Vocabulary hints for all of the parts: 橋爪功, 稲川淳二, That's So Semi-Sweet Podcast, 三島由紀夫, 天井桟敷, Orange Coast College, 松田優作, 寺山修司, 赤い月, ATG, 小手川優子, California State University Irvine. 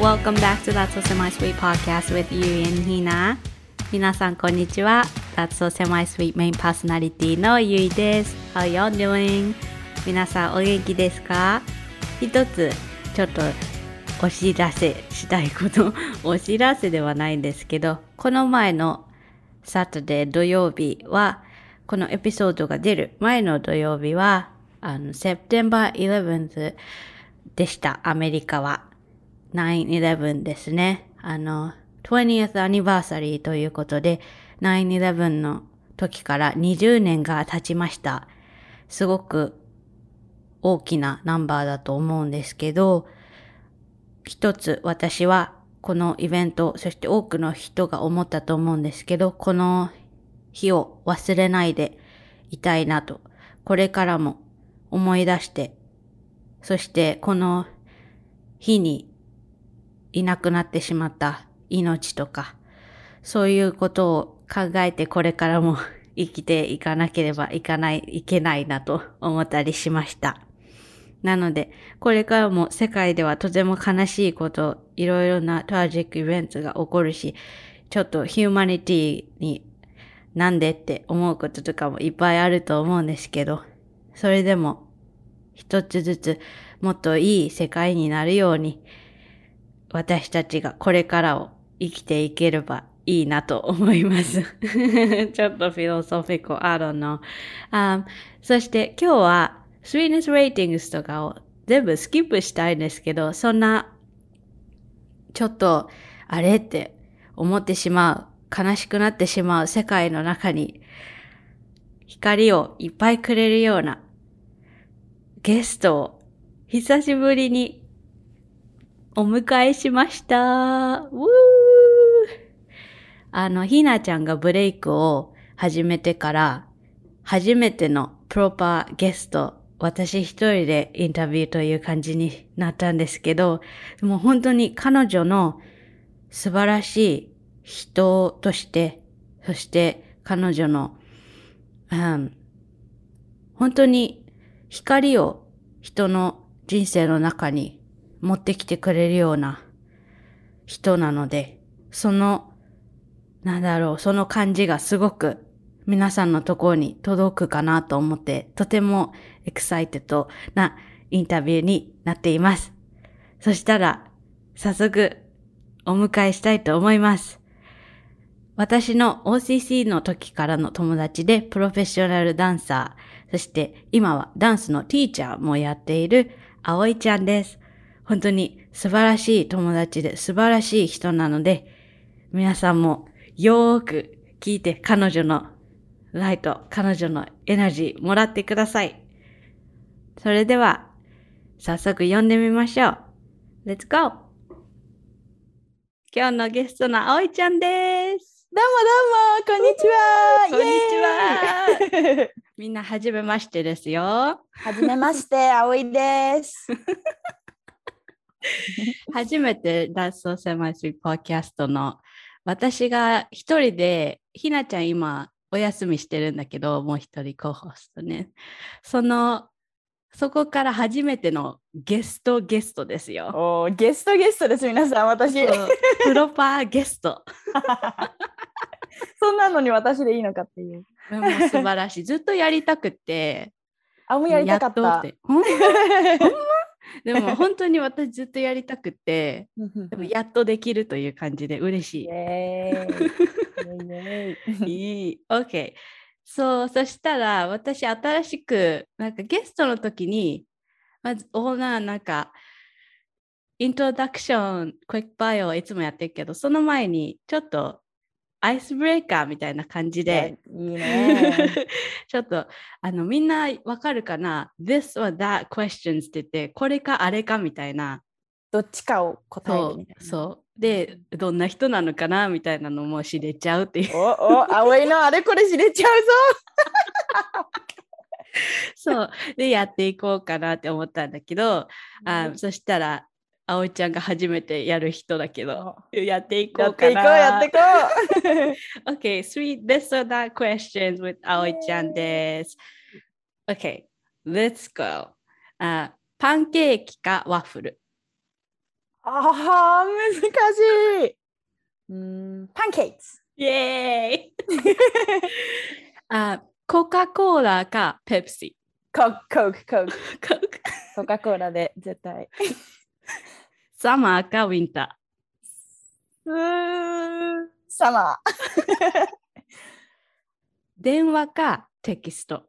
Welcome back to That's So Semi-Sweet Podcast with Yui and Hina. 皆さんこんにちは。That's So Semi-Sweet Main Personality の Yui です。How you doing? 皆さんお元気ですか？一つちょっとお知らせしたいことお知らせではないんですけど、この前のサタデー土曜日は、このエピソードが出る前の土曜日はSeptember 11th でした。アメリカは 9/11 ですね。20th anniversary ということで 9/11 の時から20年が経ちました。すごく大きなナンバーだと思うんですけど、一つ私はこのイベント、そして多くの人が思ったと思うんですけど、この日を忘れないでいたいなと、これからも思い出して、そしてこの日にいなくなってしまった命とか、そういうことを考えてこれからも生きていかなければいけないなと思ったりしました。なので、これからも世界ではとても悲しいこと、いろいろなトラジックイベントが起こるし、ちょっとヒューマニティになんでって思うこととかもいっぱいあると思うんですけど、それでも一つずつもっといい世界になるように、私たちがこれからを生きていければいいなと思います。ちょっとフィロソフィコ、I don't know、そして今日はSweetness Ratings とかを全部スキップしたいんですけど、そんなちょっとあれって思ってしまう、悲しくなってしまう世界の中に光をいっぱいくれるようなゲストを久しぶりにお迎えしました。ウー、ひなちゃんがブレイクを始めてから初めてのプロパーゲスト、私一人でインタビューという感じになったんですけど、もう本当に彼女の素晴らしい人として、そして彼女の、本当に光を人の人生の中に持ってきてくれるような人なので、その感じがすごく皆さんのところに届くかなと思って、とてもエクサイテッドなインタビューになっています。そしたら、早速お迎えしたいと思います。私の OCC の時からの友達で、プロフェッショナルダンサー、そして今はダンスのティーチャーもやっているあおいちゃんです。本当に素晴らしい友達で、素晴らしい人なので、皆さんもよーく聞いて彼女のライト、彼女のエナジーもらってください。それでは早速読んでみましょう。Let's go。 今日のゲストのあおいちゃんです。どうもどうも、こんにちは。こんにちは。みんなはじめましてですよ。はじめまして、あおいです。初めて That's So Semi-Sweet Podcast の私が一人で、ひなちゃん今お休みしてるんだけど、もう一人コホストね。そこから初めてのゲストですよ。おー、ゲストです皆さん、私。プロパーゲスト。そんなのに私でいいのかっていう。もう素晴らしい。ずっとやりたくて。あ、もうやりたかった。やっとって。ほんまでも本当に私ずっとやりたくて、でもやっとできるという感じで嬉しい。いい。OK。そう、そしたら私新しくゲストの時に、まずオーナーイントロダクション、クイックバイオをいつもやってるけど、その前にちょっとアイスブレイカーみたいな感じで、いいね。ちょっとみんなわかるかな、 This or that questions って言って、これかあれかみたいな、どっちかを答えるみたいな。そうで、どんな人なのかなみたいなのも知れちゃうっていう。葵のあれこれ知れちゃうぞ。そうでやっていこうかなって思ったんだけど、そしたら葵ちゃんが初めてやる人だけど、やっていこうかな。やっていこう、やっていこう。Okay, sweet this or that questions with 葵ちゃんです。Okay, let's go. パンケーキかワッフル。あー、難しい。パンケーキ。イエーイ。あ、コカ・コーラかペプシ。コーク。コカ・コーラで絶対。サマーかウィンター。サマー。電話かテキスト。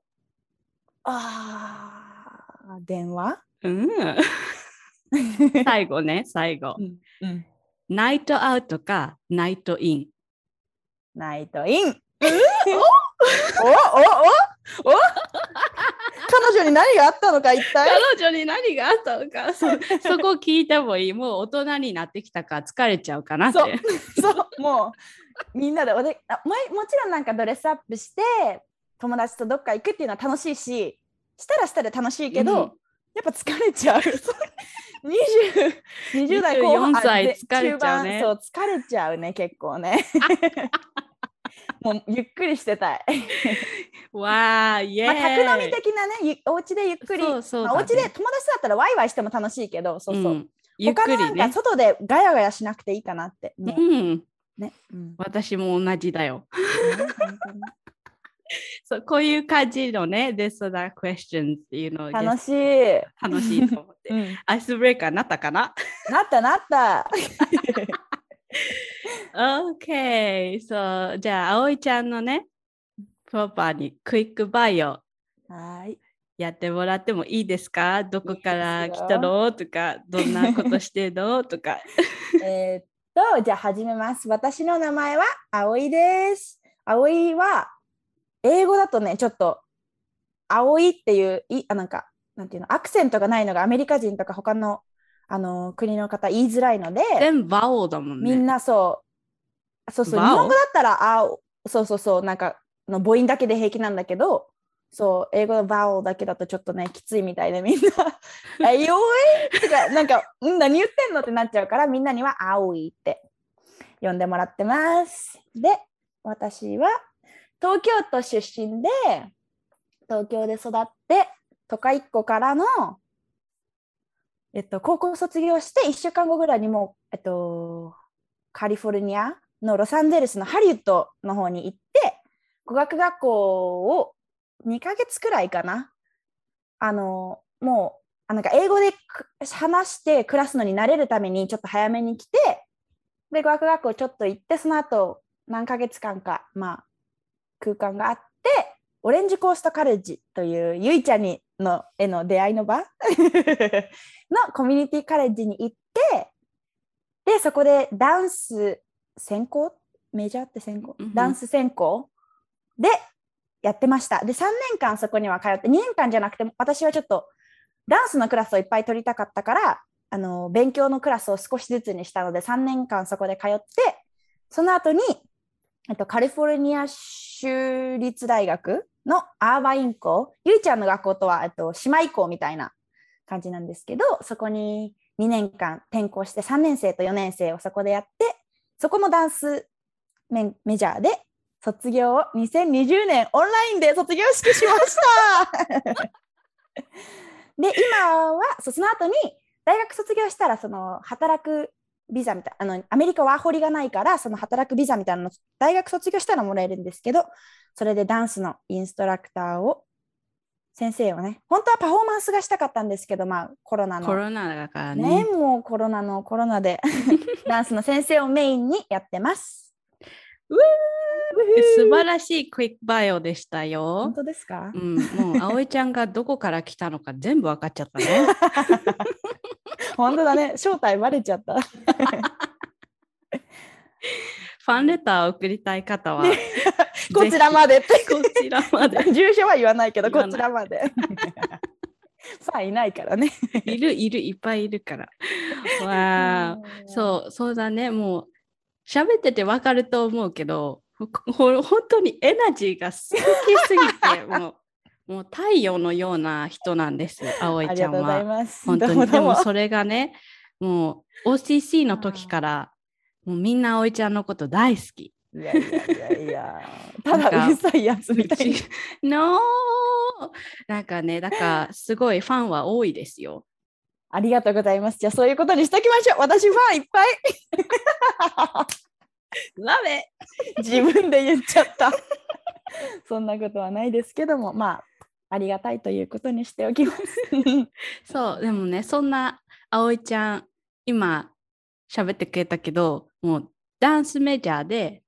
あー、電話？うん。最後ね、最後、うんうん、ナイトアウトかナイトイン。お彼女に何があったのか、一体彼女に何があったのか。 そこ聞いてもいい。もう大人になってきたから疲れちゃうかなって。そうもうみんなでもちろんなんかドレスアップして友達とどっか行くっていうのは楽しいし、したら楽しいけど、うん、やっぱ疲れちゃう。20代後半、24歳疲れちゃうね。そう疲れちゃうね、結構ね。もうゆっくりしてたい。わー、イエーイ。まあ、宅飲み的なね、お家でゆっくり。そうそう、ね、まあ、お家で友達だったらワイワイしても楽しいけど、そうそう。うん、ゆっくりね。他なんか外でガヤガヤしなくていいかなって。ね、うん、ね、うん。私も同じだよ。そうこういう感じのね、This or That Question っていうのを楽しいと思って、うん、アイスブレイカーになったかな。なったOK、そうじゃあ葵ちゃんのねプロパーにクイックバイオやってもらってもいいですか。どこから来たのとか、どんなことしてるのとか。じゃあ始めます。私の名前は葵です。葵は英語だとね、ちょっと葵っていうなんていうの、アクセントがないのがアメリカ人とか他の国の方言いづらいので、全部バオだもんね。みんなそう日本語だったらそうなんかの母音だけで平気なんだけど、そう英語のバオだけだとちょっとねきついみたいで、みんなあいおいとかなんか何言ってんのってなっちゃうから、みんなにはあおいって呼んでもらってます。で、私は東京都出身で、東京で育って都会っ子からの高校卒業して1週間後ぐらいにもう、カリフォルニアのロサンゼルスのハリウッドの方に行って語学学校を2ヶ月くらいかな、もうなんか英語で話して暮らすのに慣れるためにちょっと早めに来て、で語学学校ちょっと行って、その後何ヶ月間か、まあ、空間があって、オレンジコーストカレッジというゆいちゃんにのへの出会いの場のコミュニティカレッジに行って、でそこでダンス専攻、メジャーって専攻、ダンス専攻でやってました。で3年間そこには通って、2年間じゃなくて私はちょっとダンスのクラスをいっぱい取りたかったから、勉強のクラスを少しずつにしたので3年間そこで通って、その後にカリフォルニア州立大学のアーバイン校、ゆいちゃんの学校とは姉妹校みたいな感じなんですけど、そこに2年間転校して3年生と4年生をそこでやって、そこもダンスメジャーで卒業を2020年オンラインで卒業式しましたで今はその後に大学卒業したらその働くビザみたいアメリカワーホリがないから、その働くビザみたいなの大学卒業したらもらえるんですけど、それでダンスのインストラクターを先生をね、本当はパフォーマンスがしたかったんですけど、まあコロナだから ねもうコロナでダンスの先生をメインにやってます。う素晴らしいクイックバイオでしたよ。本当ですか、うん、もう葵ちゃんがどこから来たのか全部分かっちゃったね本当だね、正体バレちゃったファンレターを送りたい方は、ね、こちらまで住所は言わないけどこちらまでさあいないからねいるいっぱいいるからわーそうだね。もう喋ってて分かると思うけど、本当にエナジーが好きすぎてもう太陽のような人なんです、葵ちゃんは。ありがとうございます。本当に。でもそれがね、もう OCC の時から、もうみんな葵ちゃんのこと大好き。いや、ただうるさいやつみたいな。No! なんかね、だからすごいファンは多いですよ。ありがとうございます。じゃあそういうことにしときましょう。私ファンいっぱい。ダメ。自分で言っちゃった。そんなことはないですけども、まあありがたいということにしておきます。そうでもね、そんな葵ちゃん今喋ってくれたけど、もうダンスメジャーで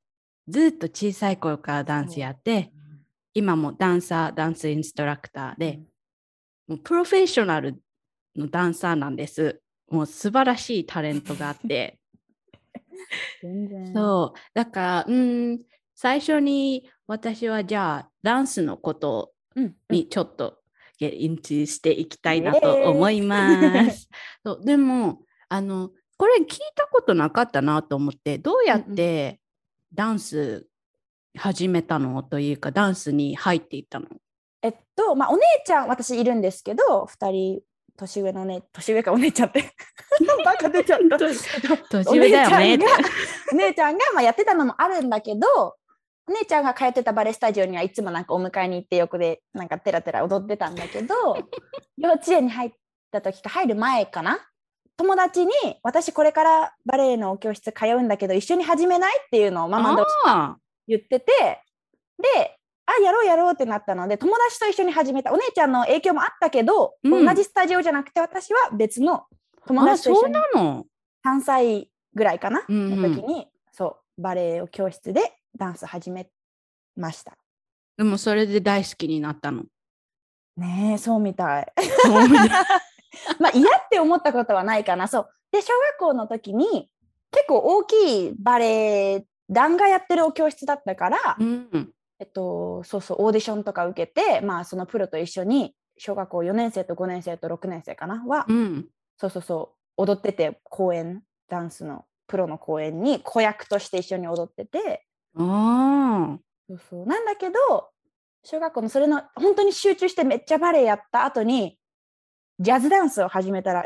ずっと小さい頃からダンスやって、今もダンサー、ダンスインストラクターで、もうプロフェッショナルのダンサーなんです。もう素晴らしいタレントがあって、全然そうだから最初に私はじゃあダンスのことにちょっとゲッインチしていきたいなと思います。そうでもこれ聞いたことなかったなと思って、どうやってダンス始めたのというかダンスに入っていったの？まあお姉ちゃん私いるんですけど、2人年上のね、年上かお姉ちゃんってバカ出ちゃった年上だよね。お姉ちゃんがまあやってたのもあるんだけど、お姉ちゃんが通ってたバレエスタジオにはいつもなんかお迎えに行って横でなんかテラテラ踊ってたんだけど幼稚園に入った時か入る前かな、友達に私これからバレエの教室通うんだけど一緒に始めないっていうのをママ同士言ってて、でやろうやろうってなったので友達と一緒に始めた。お姉ちゃんの影響もあったけど、同じスタジオじゃなくて私は別の友達と一緒に3歳ぐらいかなの時にそうバレエを教室でダンス始めました。でもそれで大好きになったのねえ、そうみたい。まあ嫌って思ったことはないかな。そうで小学校の時に結構大きいバレエ団がやってるお教室だったから、そうそうオーディションとか受けて、まあ、そのプロと一緒に小学校4年生と5年生と6年生かなは、そうそうそう踊ってて、公演ダンスのプロの公演に子役として一緒に踊ってて、そうそうなんだけど小学校のそれの本当に集中してめっちゃバレエやった後にジャズダンスを始めたら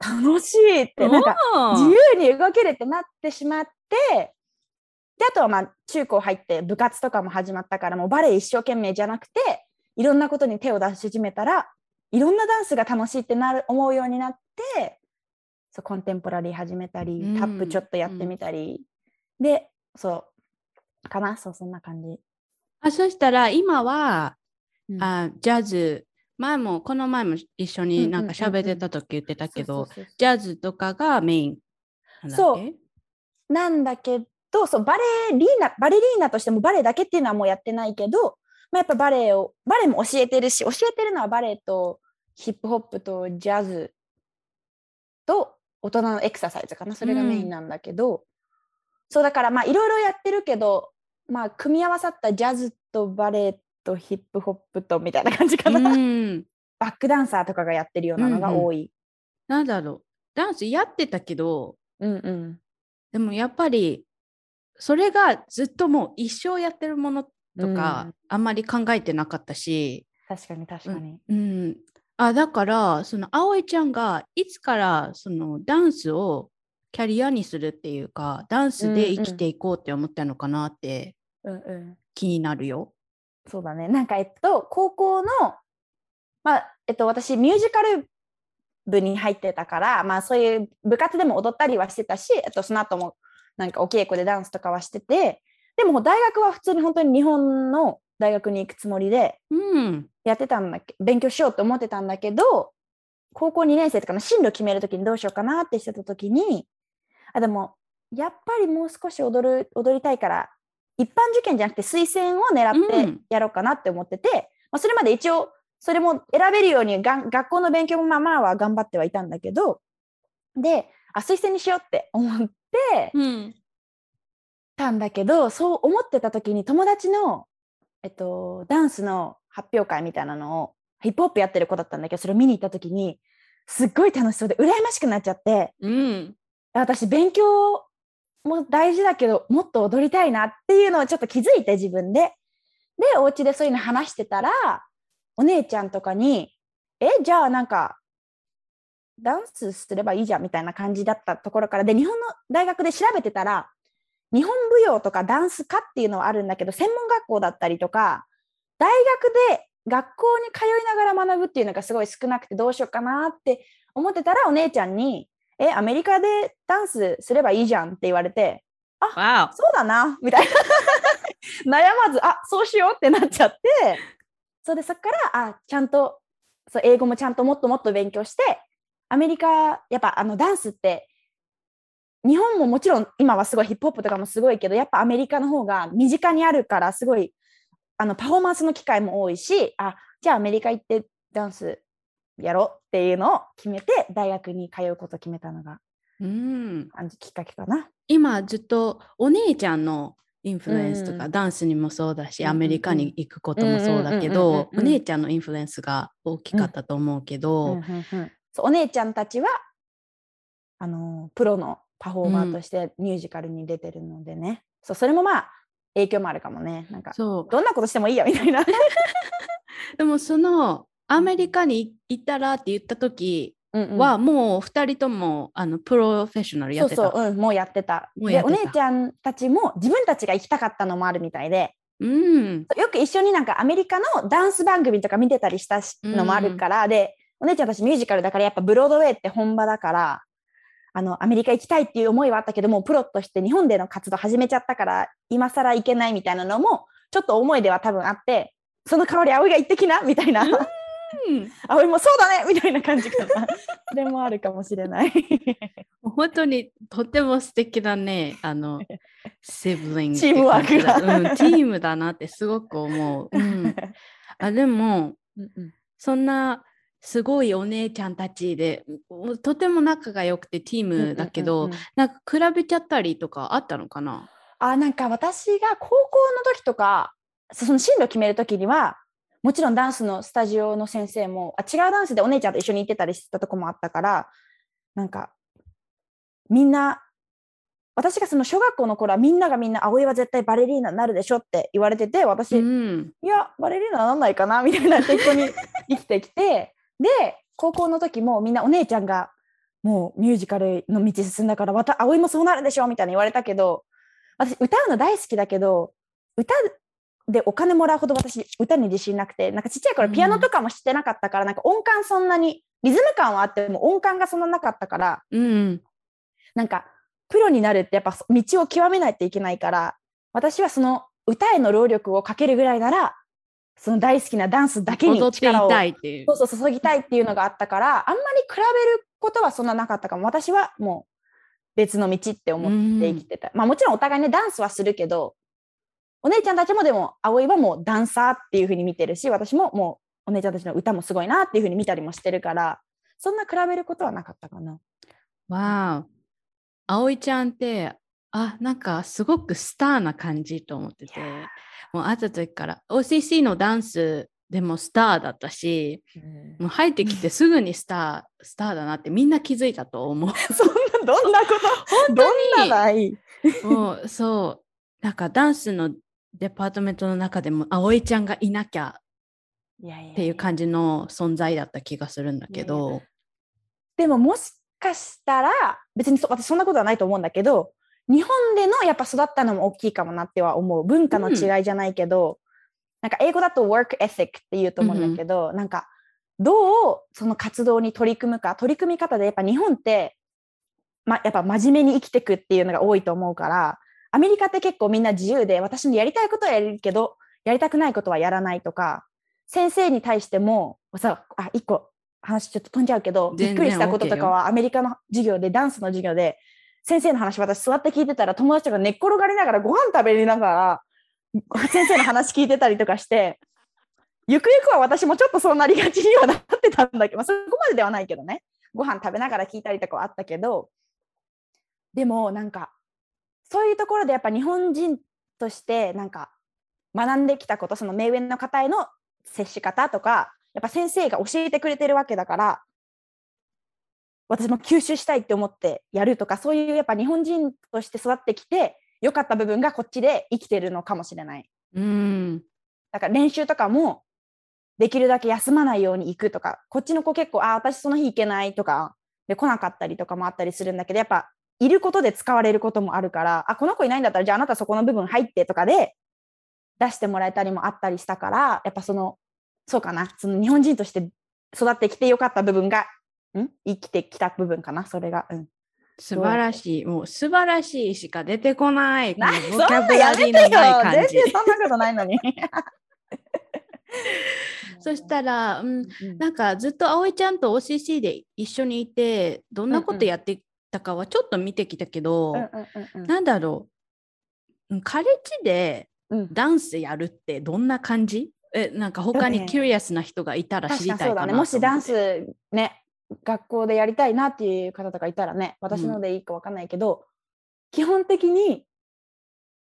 楽しいってなんか自由に動けるってなってしまって、であとはまあ中高入って部活とかも始まったから、もうバレエ一生懸命じゃなくていろんなことに手を出し始めたらいろんなダンスが楽しいって思うようになって、そうコンテンポラリー始めたりタップちょっとやってみたり、でそうかな、そうそんな感じ。あ、そしたら今は、ジャズこの前も一緒になんか喋ってた時言ってたけどジャズとかがメインそうなんだけど、そうバレリーナとしてもバレエだけっていうのはもうやってないけど、まあ、やっぱバレエも教えてるし、教えてるのはバレエとヒップホップとジャズと大人のエクササイズかな、それがメインなんだけど、そうだからまあいろいろやってるけど、まあ組み合わさったジャズとバレエとヒップホップとみたいな感じかな。バックダンサーとかがやってるようなのが多い。なんだろう、ダンスやってたけど、でもやっぱりそれがずっともう一生やってるものとか、あんまり考えてなかったし、確かに、だからその葵ちゃんがいつからそのダンスをキャリアにするっていうかダンスで生きていこうって思ったのかなって気になるよ。そうだね、なんか高校の、まあ私ミュージカル部に入ってたから、まあ、そういう部活でも踊ったりはしてたし、あとその後もなんかお稽古でダンスとかはしてて、でも大学は普通に本当に日本の大学に行くつもりでやってたんだけど、勉強しようと思ってたんだけど、高校2年生とかの進路決めるときにどうしようかなってしてたときに、でもやっぱりもう少し踊りたいから一般受験じゃなくて推薦を狙ってやろうかなって思ってて、まあ、それまで一応それも選べるように学校の勉強もまあまあは頑張ってはいたんだけど、で推薦にしようって思ってたんだけど、そう思ってた時に友達の、ダンスの発表会みたいなのをヒップホップやってる子だったんだけど、それを見に行った時にすっごい楽しそうで羨ましくなっちゃって、私勉強も大事だけどもっと踊りたいなっていうのをちょっと気づいて、自分でお家でそういうの話してたらお姉ちゃんとかにじゃあなんかダンスすればいいじゃんみたいな感じだったところから、で日本の大学で調べてたら日本舞踊とかダンス科っていうのはあるんだけど、専門学校だったりとか大学で学校に通いながら学ぶっていうのがすごい少なくてどうしようかなって思ってたら、お姉ちゃんにアメリカでダンスすればいいじゃんって言われて、あ、wow. そうだなみたいな悩まず、あ、そうしようってなっちゃって、それでそっからちゃんとそう英語もちゃんともっともっと勉強して、アメリカやっぱダンスって日本ももちろん今はすごいヒップホップとかもすごいけど、やっぱアメリカの方が身近にあるからすごいパフォーマンスの機会も多いし、じゃあアメリカ行ってダンスやろうっていうのを決めて大学に通うことを決めたのが、うん、きっかけかな。今ずっとお姉ちゃんのインフルエンスとか、うん、ダンスにもそうだし、アメリカに行くこともそうだけど、お姉ちゃんのインフルエンスが大きかったと思うけど、お姉ちゃんたちはプロのパフォーマーとしてミュージカルに出てるのでね、うん、それもまあ影響もあるかもね。なんかそう、どんなことしてもいいよみたいなでもアメリカに行ったらって言った時は、うんうん、もう2人ともプロフェッショナルやってた。そうそう、うん、もうやってた。でお姉ちゃんたちも自分たちが行きたかったのもあるみたいで、うん、よく一緒になんかアメリカのダンス番組とか見てたりしたのもあるから、うん、でお姉ちゃんたちミュージカルだからやっぱブロードウェイって本場だからアメリカ行きたいっていう思いはあったけども、プロとして日本での活動始めちゃったから今更行けないみたいなのもちょっと思いでは多分あって、その代わり葵が行ってきなみたいな、葵もそうだねみたいな感じかなそれもあるかもしれない本当にとても素敵だね、シブリングチームワークが、うん、チームだなってすごく思う、うん、でも、うんうん、そんなすごいお姉ちゃんたちでとても仲が良くてチームだけど、うんうんうんうん、なんか比べちゃったりとかあったのかな。なんか私が高校の時とか、その進路決める時にはもちろんダンスのスタジオの先生も違うダンスでお姉ちゃんと一緒に行ってたりしたとこもあったから、なんかみんな、私が小学校の頃はみんな葵は絶対バレリーナになるでしょって言われてて、私、うん、いやバレリーナならないかなみたいな結構に生きてきてで高校の時もみんなお姉ちゃんがもうミュージカルの道進んだから葵もそうなるでしょみたいな言われたけど、私歌うの大好きだけど歌でお金もらうほど私歌に自信なくて、なんかちっちゃい頃ピアノとかもしてなかったから、うん、なんか音感そんなにリズム感はあっても音感がそんななかったから、うん、なんかプロになるってやっぱ道を極めないといけないから、私はその歌への労力をかけるぐらいならその大好きなダンスだけに力を注ぎたいっていうのがあったから、あんまり比べることはそんななかったかも。私はもう別の道って思って生きてた、まあ、もちろんお互いねダンスはするけど、お姉ちゃんたちもでも葵はもうダンサーっていう風に見てるし、私ももうお姉ちゃんたちの歌もすごいなっていう風に見たりもしてるから、そんな比べることはなかったかな。わー、葵ちゃんってなんかすごくスターな感じと思ってて、もう会った時から OCC のダンスでもスターだったし、うん、もう入ってきてすぐにスターだなってみんな気づいたと思うそんなどんなことどんなないもうそうなんかダンスのデパートメントの中でも葵ちゃんがいなきゃっていう感じの存在だった気がするんだけど、でももしかしたら別に私そんなことはないと思うんだけど、日本でのやっぱ育ったのも大きいかもなっては思う。文化の違いじゃないけど、うん、なんか英語だと work ethic っていうと思うんだけど、うん、なんかどうその活動に取り組むか、取り組み方でやっぱ日本って、やっぱ真面目に生きてくっていうのが多いと思うから、アメリカって結構みんな自由で、私のやりたいことはやるけどやりたくないことはやらないとか、先生に対してもさ、一個話ちょっと飛んじゃうけど、びっくりしたこととかはアメリカの授業でダンスの授業で先生の話私座って聞いてたら、友達が寝っ転がりながらご飯食べながら先生の話聞いてたりとかしてゆくゆくは私もちょっとそうなりがちにはなってたんだけど、そこまでではないけどね、ご飯食べながら聞いたりとかはあったけど、でもなんかそういうところでやっぱ日本人としてなんか学んできたこと、その目上の方への接し方とかやっぱ先生が教えてくれてるわけだから、私も吸収したいって思ってやるとか、そういうやっぱ日本人として育ってきて良かった部分がこっちで生きてるのかもしれない。だから練習とかもできるだけ休まないように行くとか、こっちの子結構私その日行けないとかで来なかったりとかもあったりするんだけど、やっぱいることで使われることもあるから、この子いないんだったらじゃああなたそこの部分入ってとかで出してもらえたりもあったりしたから、やっぱそのそうかな、その日本人として育ってきてよかった部分が、生きてきた部分かな、それが、素晴らしい、もう素晴らしいしか出てこない、このボキャブラリーのない感じ。全然そんなことないのに。そしたら、なんかずっと葵ちゃんと OCC で一緒にいて、どんなことやってたかはちょっと見てきたけど、なんだろう、カレッジでダンスやるってどんな感じ？なんか他にキュリアスな人がいたら知りたいかな、ね、もしダンスね学校でやりたいなっていう方とかいたらね、私のでいいか分かんないけど、基本的に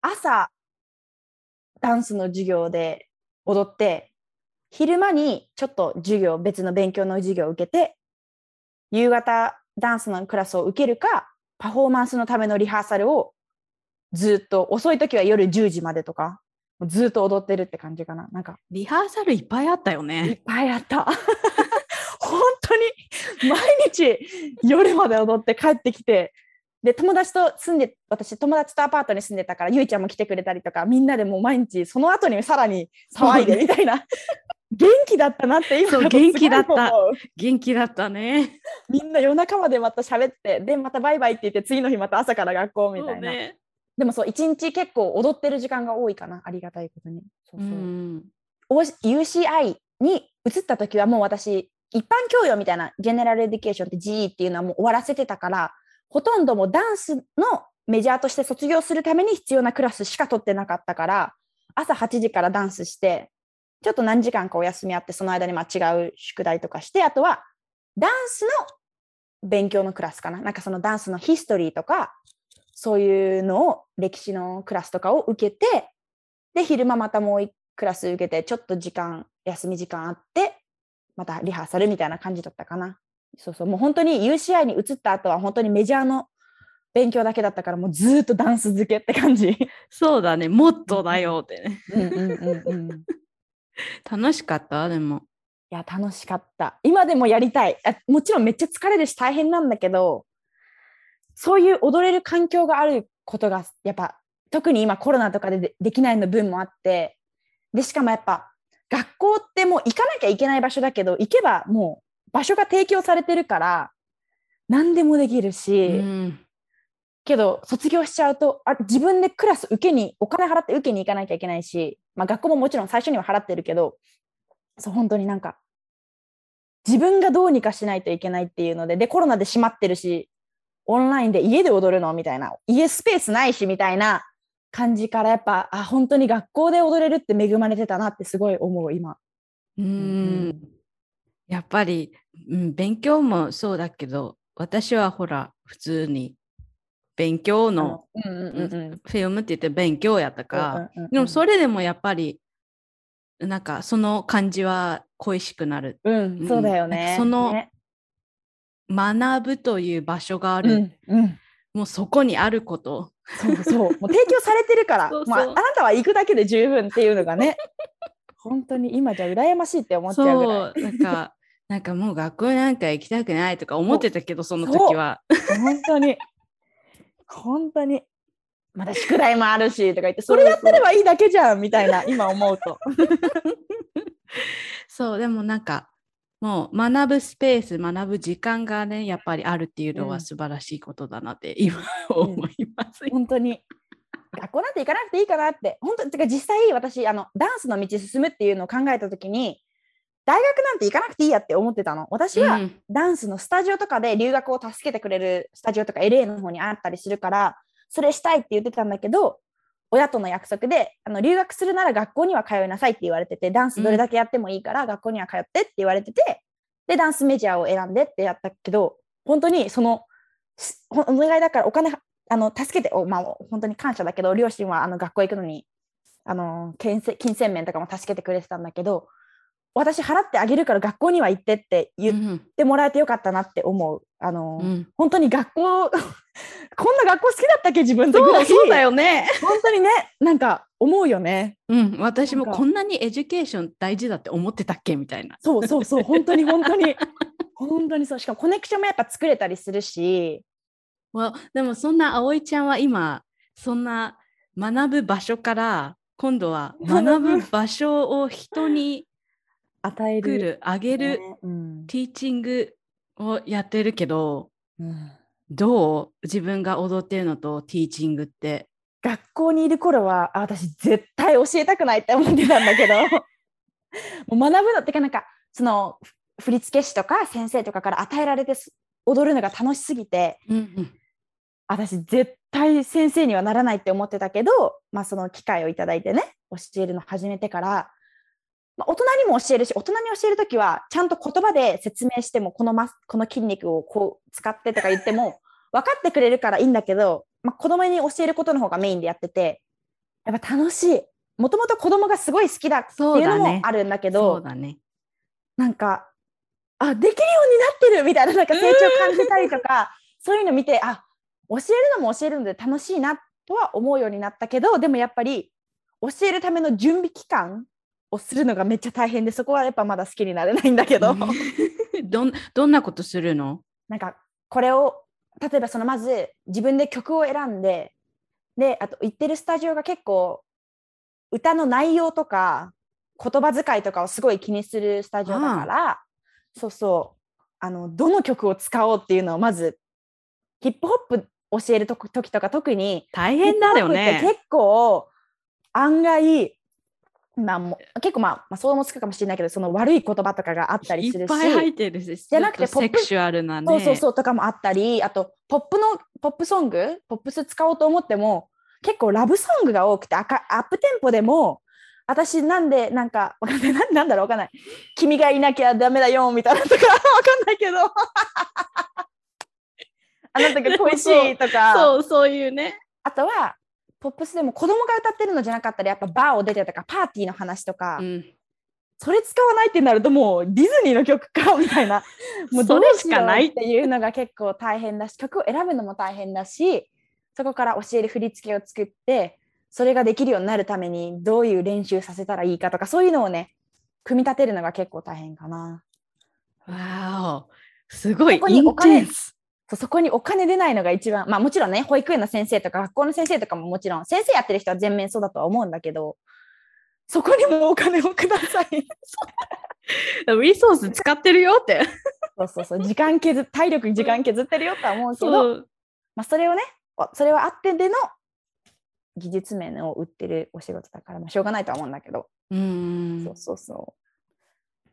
朝ダンスの授業で踊って、昼間にちょっと授業、別の勉強の授業を受けて、夕方ダンスのクラスを受けるか、パフォーマンスのためのリハーサルをずっと、遅い時は夜10時までとかずっと踊ってるって感じかな。なんかリハーサルいっぱいあったよね。いっぱいあった本当に毎日夜まで踊って帰ってきて、で友達と住んで、私友達とアパートに住んでたから、ゆいちゃんも来てくれたりとか、みんなでもう毎日その後にさらに騒いでみたいな元気だったなって今思う。元気だったねみんな夜中までまた喋って、でまたバイバイって言って、次の日また朝から学校みたいな。でもそう、一日結構踊ってる時間が多いかな、ありがたいことに。そうそう、UCI に移った時はもう私、一般教養みたいな、ジェネラルエデュケーションって GE っていうのはもう終わらせてたから、ほとんどもうダンスのメジャーとして卒業するために必要なクラスしか取ってなかったから、朝8時からダンスして、ちょっと何時間かお休みあって、その間に間違う宿題とかして、あとはダンスの勉強のクラスかな、なんかそのダンスのヒストリーとかそういうのを、歴史のクラスとかを受けて、で昼間またもう1クラス受けて、ちょっと時間、休み時間あって、またリハーサルみたいな感じだったかな。そうそう、もう本当に UCI に移った後は本当にメジャーの勉強だけだったから、もうずっとダンス漬けって感じ。そうだね、もっとだよってね楽しかった。でもいや楽しかった、今でもやりたい。もちろんめっちゃ疲れるし大変なんだけど、そういう踊れる環境があることが、やっぱ特に今コロナとかで できないの分もあって、でしかもやっぱ学校ってもう行かなきゃいけない場所だけど、行けばもう場所が提供されてるから何でもできるし、けど卒業しちゃうと、自分でクラス受けに、お金払って受けに行かなきゃいけないし、まあ、学校ももちろん最初には払ってるけど、そう本当になんか自分がどうにかしないといけないっていうので、でコロナで閉まってるし、オンラインで家で踊るのみたいな、家スペースないしみたいな感じから、やっぱ本当に学校で踊れるって恵まれてたなってすごい思う今。やっぱり、勉強もそうだけど、私はほら普通に勉強のフィルムって言って勉強やったか、でもそれでもやっぱりなんかその感じは恋しくなる。そうだよね。そのね、学ぶという場所がある、もうそこにあること、そうそうもう提供されてるからそうそう、まあ、あなたは行くだけで十分っていうのがね本当に今じゃ羨ましいって思っちゃうぐらい。そうなんかもう学校なんか行きたくないとか思ってたけど、その時は本当にまだ宿題もあるしとか言って、それやってればいいだけじゃんみたいな今思うとそうでもなんかもう学ぶスペース、学ぶ時間がね、やっぱりあるっていうのは素晴らしいことだなって今思います、本当に学校なんて行かなくていいかなって。本当てか実際私ダンスの道進むっていうのを考えた時に、大学なんて行かなくていいやって思ってたの。私はダンスのスタジオとかで留学を助けてくれるスタジオとか LA の方にあったりするから、それしたいって言ってたんだけど、親との約束で留学するなら学校には通いなさいって言われてて、ダンスどれだけやってもいいから学校には通ってって言われてて、でダンスメジャーを選んでってやったけど、本当にそのお願いだからお金助けて、まあ、本当に感謝だけど、両親は学校行くのに金銭面とかも助けてくれてたんだけど、私払ってあげるから学校には行ってって言ってもらえてよかったなって思う。本当に学校こんな学校好きだったっけ自分ってぐらい。そうだよね本当にね、なんか思うよね、私もこんなにエデュケーション大事だって思ってたっけみたいな。そうそうそう本当に本当にそう。しかもコネクションもやっぱ作れたりするし、でもそんな葵ちゃんは今そんな学ぶ場所から今度は学ぶ場所を人に与える、あげる、ティーチングをやってるけど、うん、どう自分が踊ってるのとティーチングって。学校にいる頃は私絶対教えたくないって思ってたんだけどもう学ぶのってか、なんかその振付師とか先生とかから与えられて踊るのが楽しすぎて、うんうん、私絶対先生にはならないって思ってたけど、まあ、その機会をいただいてね、教えるの始めてから、まあ、大人にも教えるし、大人に教えるときはちゃんと言葉で説明しても、この筋肉をこう使ってとか言っても分かってくれるからいいんだけど、まあ、子供に教えることの方がメインでやってて、やっぱ楽しい。もともと子供がすごい好きだっていうのもあるんだけど、そうだね、なんかあ、できるようになってるみたいな、なんか成長感じたりとか、そういうの見て、あ、教えるのも教えるので楽しいなとは思うようになったけど、でもやっぱり教えるための準備期間をするのがめっちゃ大変で、そこはやっぱまだ好きになれないんだけどどんなことするの？なんかこれを例えば、そのまず自分で曲を選んで、であと行ってるスタジオが結構歌の内容とか言葉遣いとかをすごい気にするスタジオだから、そうそう、どの曲を使おうっていうのをまずヒップホップ教える時とか特に大変だよね。結構案外、結構想像もつくかもしれないけど、その悪い言葉とかがあったりするし、いっぱい入ってるし、じゃなくてポップセクシュアルなね、そうとかもあったり、あとポップソング、ポップス使おうと思っても結構ラブソングが多くて、アップテンポでも、私なんでなんかわかんない、なんだろう、わかんない、君がいなきゃダメだよみたいなとかわかんないけどあなたが恋しいとか、そういうね。あとはポップスでも子供が歌ってるのじゃなかったら、やっぱバーを出てとかパーティーの話とか、それ使わないってなると、もうディズニーの曲かみたいな、もうどれしかないっていうのが結構大変だし、曲を選ぶのも大変だし、そこから教える振り付けを作って、それができるようになるためにどういう練習させたらいいかとか、そういうのをね、組み立てるのが結構大変かな。わお、すごいインテンス。そこにお金出ないのが一番、まあもちろんね、保育園の先生とか学校の先生とかも、もちろん先生やってる人は全面そうだとは思うんだけど、そこにもお金をくださいリソース使ってるよってそう体力時間削ってるよとは思うけど、まあ、それをね、それはあってでの技術面を売ってるお仕事だから、まあ、しょうがないとは思うんだけど、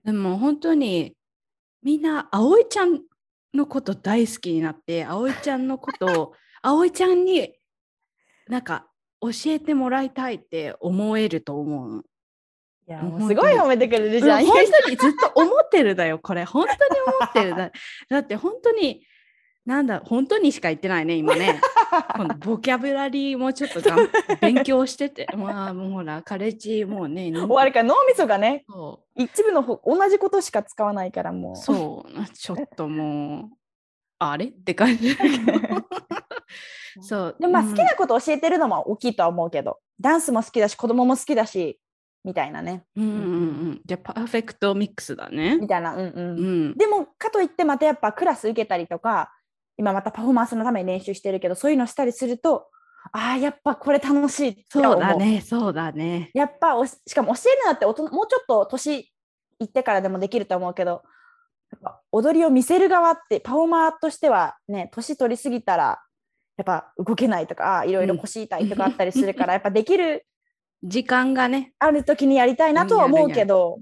でも本当にみんな葵ちゃんのこと大好きになって、葵ちゃんのことを葵ちゃんになんか教えてもらいたいって思えると思う。いや、もうすごい褒めてくれるじゃん、本当にずっと思ってるだよこれ本当に思ってるだって本当に本当にしか言ってないね今ねこのボキャブラリーもちょっと勉強してて、まあもうほらカレッジもうね、あれか、脳みそがね、一部の同じことしか使わないから、もうそうちょっともうあれって感じだけどそうでもまあ好きなこと教えてるのも大きいとは思うけど、ダンスも好きだし子供も好きだしみたいなね、じゃあパーフェクトミックスだねみたいな、でもかといってまたやっぱクラス受けたりとか、今またパフォーマンスのために練習してるけど、そういうのしたりすると、あーやっぱこれ楽しいって思う。そうだね、そうだね。やっぱしかも教えるのだってもうちょっと年いってからでもできると思うけど、やっぱ踊りを見せる側ってパフォーマーとしてはね、年取りすぎたらやっぱ動けないとか、いろいろ腰痛いとかあったりするからやっぱできる時間がねある時にやりたいなとは思うけど、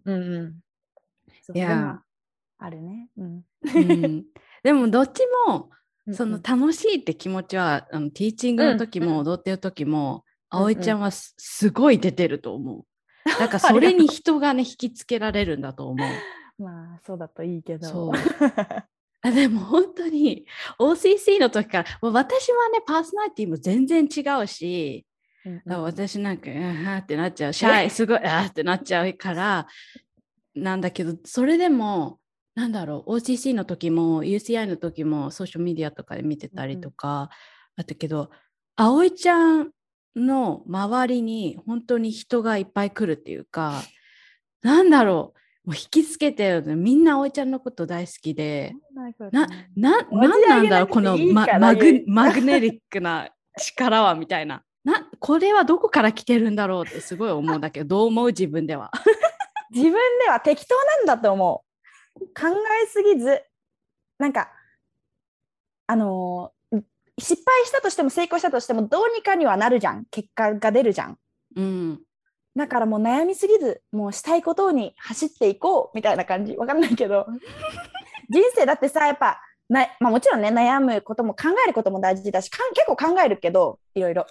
いやあるね、でもどっちもその楽しいって気持ちは、ティーチングの時も踊ってる時も、葵ちゃんはすごい出てると思う。だからそれに人がね引きつけられるんだと思うまあそうだといいけど、でも本当に OCC の時からもう私はねパーソナリティも全然違うし、私なんかってなっちゃう、シャイすごいってなっちゃうからなんだけど、それでもなんだろう、 OCC の時も UCI の時もソーシャルメディアとかで見てたりとかあったけど、葵ちゃんの周りに本当に人がいっぱい来るっていうか、なんだろう、もう引きつけてみんな葵ちゃんのこと大好きで、なんだろうこのマグネリックな力はみたいな、これはどこから来てるんだろうってすごい思うんだけどどう思う？自分では自分では適当なんだと思う。考えすぎず、なんか失敗したとしても成功したとしてもどうにかにはなるじゃん、結果が出るじゃん、うん、だからもう悩みすぎず、もうしたいことに走っていこうみたいな感じ、わかんないけど人生だってさ、やっぱまあ、もちろんね、悩むことも考えることも大事だし、結構考えるけどいろいろ、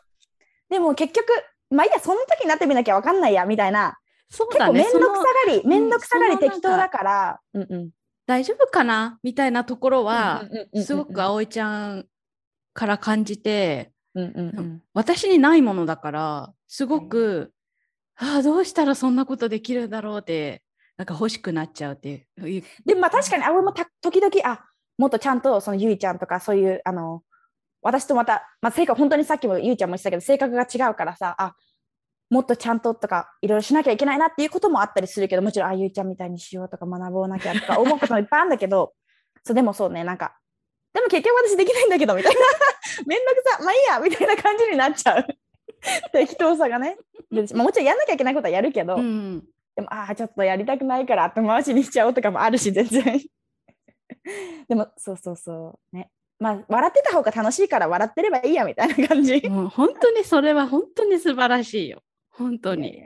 でも結局まあいいや、その時になってみなきゃわかんないやみたいな。そうだね、結構めんどくさがり適当だから、うんうん、大丈夫かなみたいなところはすごく葵ちゃんから感じて、うんうんうん、私にないものだからすごく、うん、どうしたらそんなことできるんだろうってなんか欲しくなっちゃうっていう。でもまあ確かに葵も時々もっとちゃんとそのゆいちゃんとかそういう私とまた、性格本当にさっきもゆいちゃんも言ってたけど性格が違うからさ、もっとちゃんととかいろいろしなきゃいけないなっていうこともあったりするけど、もちろんゆいちゃんみたいにしようとか学ぼうなきゃとか思うこともいっぱいあるんだけどそう、でもそうね、なんかでも結局私できないんだけどみたいなめんどくさ、まあいいやみたいな感じになっちゃう適当さがね、もちろんやんなきゃいけないことはやるけど、うん、でもちょっとやりたくないから後回しにしちゃおうとかもあるし全然でもそうね、笑ってた方が楽しいから笑ってればいいやみたいな感じもう本当にそれは本当に素晴らしいよ、本当に。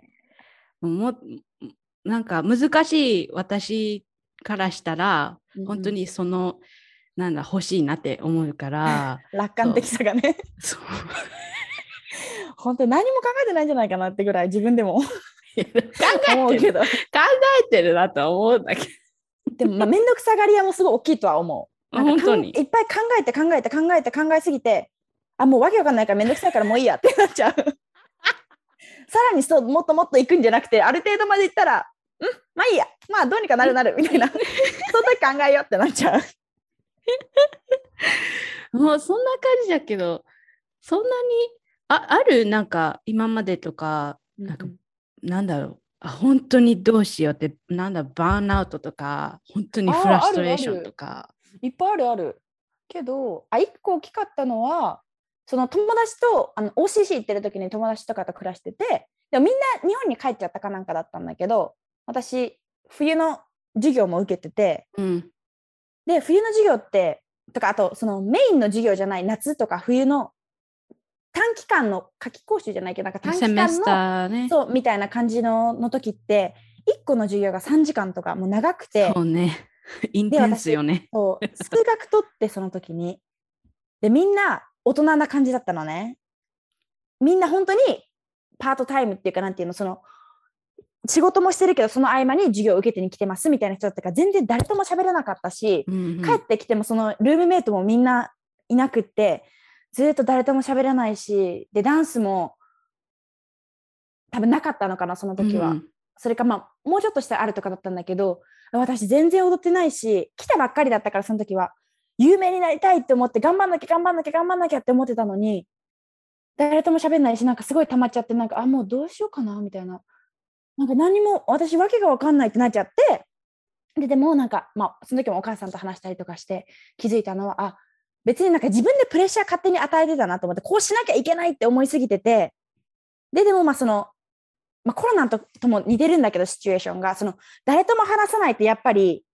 なんか難しい私からしたら、うん、本当にそのなんだ欲しいなって思うから楽観的さがねそう本当に何も考えてないんじゃないかなってぐらい自分でも考えてるなとは思うんだけどでも面倒くさがり屋もすごい大きいとは思う。なんか本当にいっぱい考えて考えすぎてもうわけわかんないから面倒くさいからもういいやってなっちゃうさらにもっともっといくんじゃなくて、ある程度までいったらまあいいや、まあどうにかなるみたいなその時考えようってなっちゃうもうそんな感じだけど、そんなにあるなんか今までとか、なんだろう、本当にどうしようってバーンアウトとか本当にフラストレーションとかいっぱいあるけど、一個大きかったのはその友達とOCC 行ってる時に友達とかと暮らしてて、でもみんな日本に帰っちゃったかなんかだったんだけど、私冬の授業も受けてて、うん、で冬の授業ってとか、あとそのメインの授業じゃない夏とか冬の短期間の夏期講習じゃないけど、なんか短期間のセメスター、ね、そうみたいな感じ の時って1個の授業が3時間とかもう長くて、そうね、インテンスよね。そう数学取ってその時にでみんな大人な感じだったのね。みんな本当にパートタイムっていうか、なんていうの、その仕事もしてるけどその合間に授業を受けてに来てますみたいな人だったから全然誰とも喋れなかったし、うんうん、帰ってきてもそのルームメイトもみんないなくってずっと誰とも喋らないし、でダンスも多分なかったのかなその時は、うん、それかもうちょっとしたらあるとかだったんだけど、私全然踊ってないし来たばっかりだったから、その時は有名になりたいって思って頑張んなきゃって思ってたのに誰とも喋んないし、なんかすごい溜まっちゃって、なんかもうどうしようかなみたいな、なんか何も私わけが分かんないってなっちゃって、でもなんかその時もお母さんと話したりとかして気づいたのは、別になんか自分でプレッシャー勝手に与えてたなと思って、こうしなきゃいけないって思いすぎてて、でもその、コロナとも似てるんだけどシチュエーションが、その誰とも話さないってやっぱり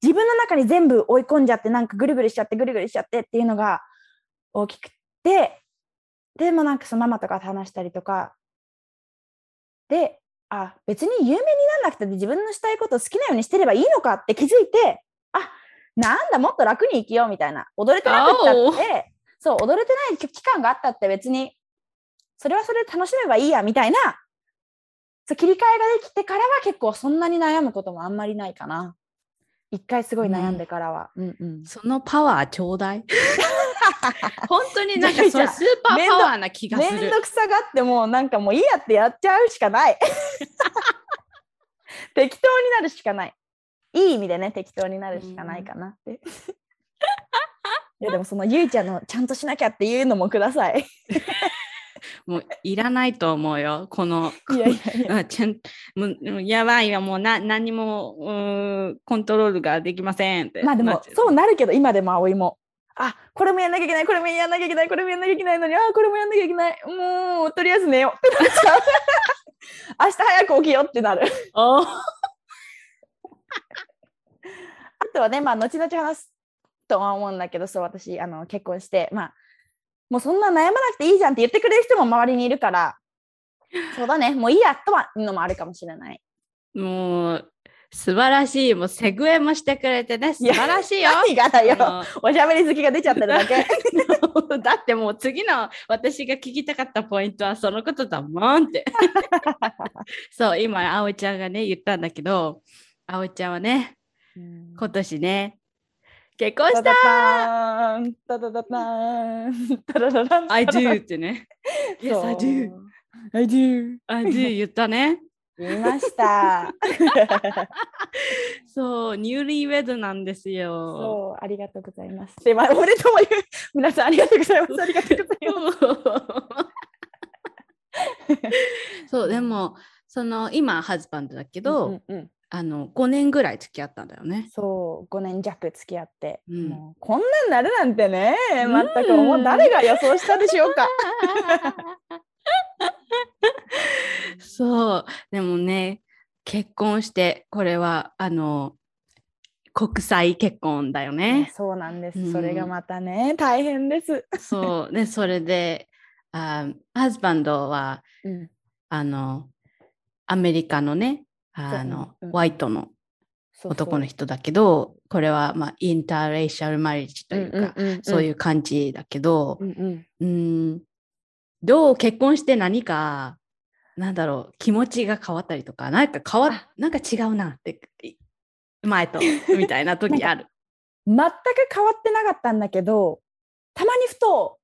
自分の中に全部追い込んじゃって、なんかぐるぐるしちゃってっていうのが大きくて、でもなんかそのママとかと話したりとかで、別に有名にならなくて自分のしたいことを好きなようにしてればいいのかって気づいて、なんだもっと楽に生きようみたいな、踊れてなくったってそう踊れてない期間があったって別にそれはそれで楽しめばいいやみたいな、そう切り替えができてからは結構そんなに悩むこともあんまりないかな。一回すごい悩んでからは、うんうんうん、そのパワーちょうだい本当になんかそうスーパーパワーな気がする。めんどくさがってもうなんかもういいやってやっちゃうしかない適当になるしかない、いい意味でね適当になるしかないかなっていやでもそのゆいちゃんのちゃんとしなきゃっていうのもくださいもういらないと思うよこのやばいわもう何もコントロールができませんって。まあでもそうなるけど、今でも葵もこれもやんなきゃいけないのにこれもやんなきゃいけない、もうとりあえず寝ようってなっちゃう明日早く起きようってなるとはね、まあ、後々話すとは思うんだけど、そう、私結婚して、まあ、もうそんな悩まなくていいじゃんって言ってくれる人も周りにいるから、そうだね、もういいやとはのもあるかもしれない。もう素晴らしい、もうセグウェイもしてくれてね、素晴らしいよ。いや、何がよ、おしゃべり好きが出ちゃってるだけ。だってもう次の私が聞きたかったポイントはそのことだもんって。そう、今葵ちゃんがね言ったんだけど、葵ちゃんはね、今年ね結婚したー。タダダタン、タダダタン、I do ってね。Yes, I do. I do. I do 言ったね。見ました。そう、ニューリーウェドなんですよ。そう、ありがとうございます。で、まあ、俺とも言う皆さんありがとうございます。ありがとうございます。そう、でもその今ハズバンドだけど、5年ぐらい付き合ったんだよね。そう、5年弱付き合って、もうこんなになるなんてね、全くもう誰が予想したでしょうか。そう、でもね、結婚して、これは国際結婚だよね。そうなんです、それがまたね大変です。そうね、それでハズバンドは、アメリカのねワイトの男の人だけど、そうそう、これは、まあ、インターレーシャルマリッジというか、そういう感じだけど、どう結婚して何か、なんだろう、気持ちが変わったりとか、なんか違うなって前とみたいな時ある？全く変わってなかったんだけど、たまにふと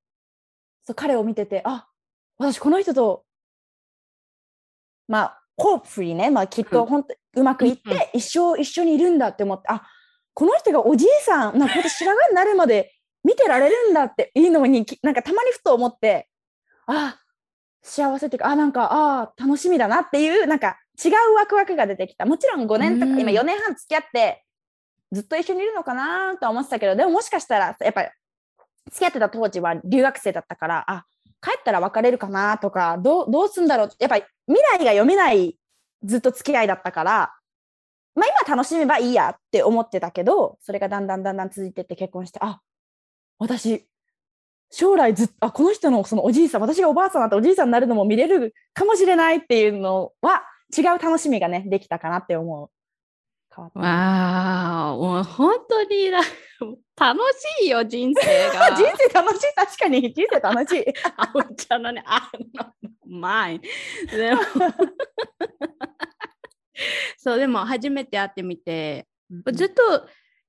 そう彼を見てて、あ、私この人と、まあホープフリーね、まあ、きっと本当うまくいって一生一緒にいるんだって思って、あ、この人がおじいさん、なんか本当白髪になるまで見てられるんだっていうのに、なんかたまにふと思って、あ、幸せっていうか、あ、なんか、あ、楽しみだなっていう、なんか違うワクワクが出てきた。もちろん5年とか、今4年半付き合ってずっと一緒にいるのかなとは思ってたけど、でももしかしたらやっぱり付き合ってた当時は留学生だったから、あ、帰ったら別れるかなとか、どうすんだろう、やっぱり未来が読めないずっと付き合いだったから、まあ今楽しめばいいやって思ってたけど、それがだんだん続いてって、結婚して、あ、私将来ずっと、あ、この人のそのおじいさん、私がおばあさんだったおじいさんになるのも見れるかもしれないっていうのは、違う楽しみがねできたかなって思う。変わった。わあ、もう本当に楽しいよ、人生が。人生楽しい、確かに人生楽しい。あおちゃんのね、まい。でもそう、でも初めて会ってみて、ずっと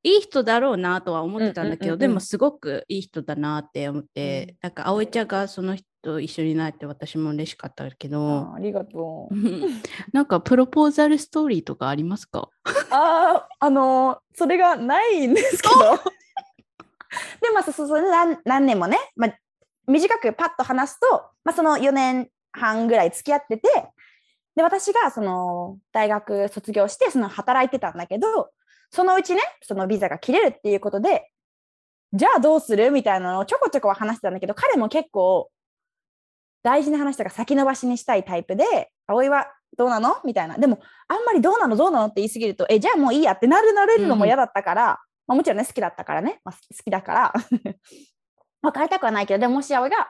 いい人だろうなとは思ってたんだけど、でもすごくいい人だなって思って、なんか葵ちゃんがその人と一緒になって私も嬉しかったけど。 ありがとう。なんかプロポーザルストーリーとかありますか？それがないんですけどでも、まあ、何年もね、まあ、短くパッと話すと、まあ、その4年半ぐらい付き合ってて、で私がその大学卒業して、その働いてたんだけど、そのうちね、そのビザが切れるっていうことで、じゃあどうするみたいなのをちょこちょこは話してたんだけど、彼も結構大事な話とか先延ばしにしたいタイプで、葵はどうなのみたいな。でもあんまりどうなのって言いすぎると、じゃあもういいやってなれるのも嫌だったから、まあ、もちろんね、好きだったからね、まあ、好きだから別れたくはないけど、でももし葵が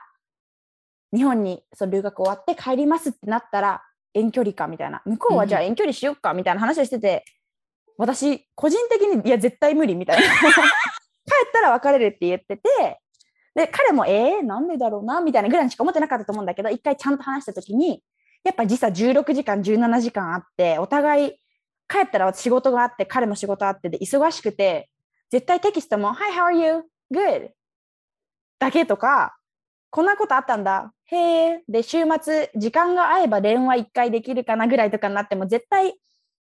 日本にその留学終わって帰りますってなったら、遠距離かみたいな、向こうはじゃあ遠距離しよっかみたいな話をしてて、私個人的にいや絶対無理みたいな帰ったら別れるって言ってて、で彼もなんでだろうなみたいなぐらいしか思ってなかったと思うんだけど、一回ちゃんと話した時に、やっぱ時差16時間17時間あって、お互い帰ったら仕事があって、彼も仕事あってで忙しくて、絶対テキストも「Hi, how are you? Good」だけとか、こんなことあったんだ、へえ、で週末時間が合えば電話1回できるかなぐらいとかになっても、絶対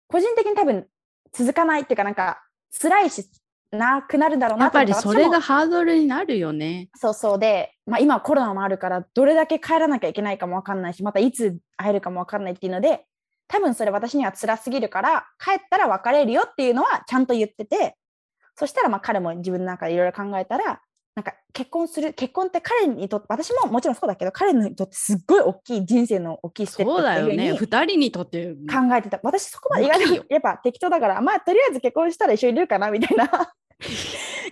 個人的に多分続かないっていうか、なんか辛いしなくなるだろうなと思って、やっぱりそれがハードルになるよね。そうそう、で、まあ、今コロナもあるから、どれだけ帰らなきゃいけないかも分かんないし、またいつ会えるかも分かんないっていうので、多分それ私には辛すぎるから、帰ったら別れるよっていうのはちゃんと言ってて、そしたらまあ彼も自分の中でいろいろ考えたら、なんか結婚って彼にとって、私ももちろんそうだけど、彼にとってすっごい大きい、人生の大きいステップっていう風に2人にとって考えてた。私そこまで意外にやっぱ適当だから、まあとりあえず結婚したら一緒にいるかなみたいな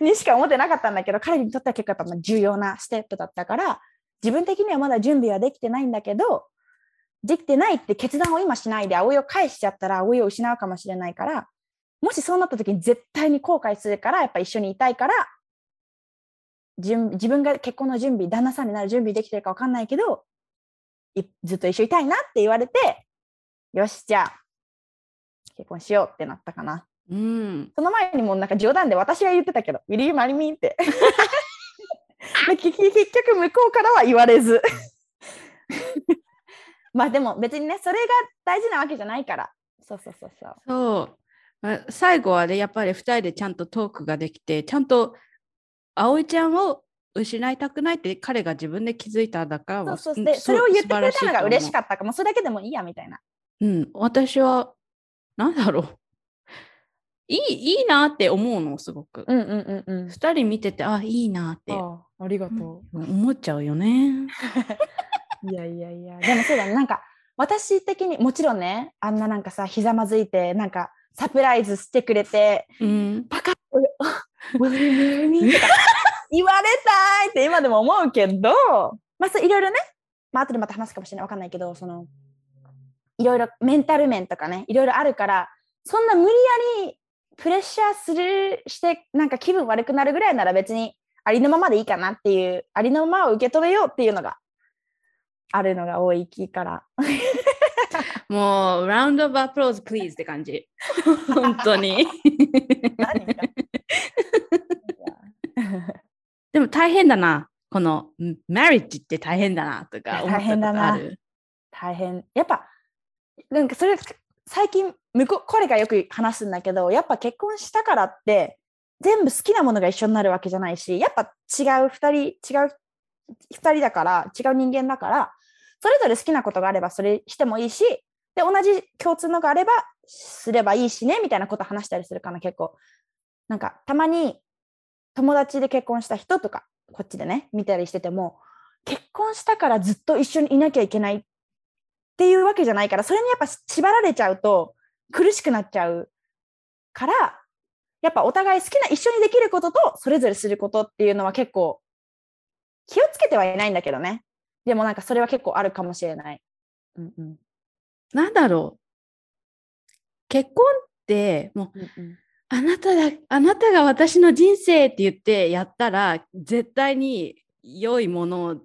にしか思ってなかったんだけど、彼にとっては結構やっぱ重要なステップだったから、自分的にはまだ準備はできてないんだけど、できてないって決断を今しないで葵を返しちゃったら葵を失うかもしれないから、もしそうなった時に絶対に後悔するから、やっぱ一緒にいたいから、自分が結婚の準備、旦那さんになる準備できてるか分かんないけど、ずっと一緒にいたいなって言われて、よしじゃあ結婚しようってなったかな、うん、その前にもなんか冗談で私が言ってたけど、Will you marry me って結局向こうからは言われずまあでも別にね、それが大事なわけじゃないから。そう、最後はね、やっぱり2人でちゃんとトークができて、ちゃんと葵ちゃんを失いたくないって彼が自分で気づいたんだから、それを言ってくれたのが嬉しかったかも。それだけでもいいやみたいな、うん、私はなんだろう、いいなって思うのすごく、うんうんうんうん、2人見てて、あいいなって ありがとう、うん、思っちゃうよねいやでもそうだね、なんか私的にもちろんね、あんななんかさ、ひざまずいてなんかサプライズしてくれて、うん、パカッと言われたいって今でも思うけど、まあそういろいろね、まあ後でまた話すかもしれない、分かんないけど、そのいろいろメンタル面とかね、いろいろあるから、そんな無理やりプレッシャーしてなんか気分悪くなるぐらいなら、別にありのままでいいかなっていう、ありのままを受け止めようっていうのがあるのが多いからもうラウンドオブアプローズプリーズって感じ本当に何がでも大変だな、このマリッジって大変だなとか思ったことある。大変やっぱなんかそれ最近これがよく話すんだけど、やっぱ結婚したからって全部好きなものが一緒になるわけじゃないし、やっぱ違う2人だから、違う人間だから、それぞれ好きなことがあればそれしてもいいし、で同じ共通のがあればすればいいしねみたいなことを話したりするかな。結構なんかたまに友達で結婚した人とかこっちでね見たりしてても、結婚したからずっと一緒にいなきゃいけないっていうわけじゃないから、それにやっぱ縛られちゃうと苦しくなっちゃうから、やっぱお互い好きな一緒にできることとそれぞれすることっていうのは結構気をつけてはいないんだけどね。でもなんかそれは結構あるかもしれない、うんうん、なんだろう、結婚ってもう、うんうん、あなたが私の人生って言ってやったら絶対に良いもの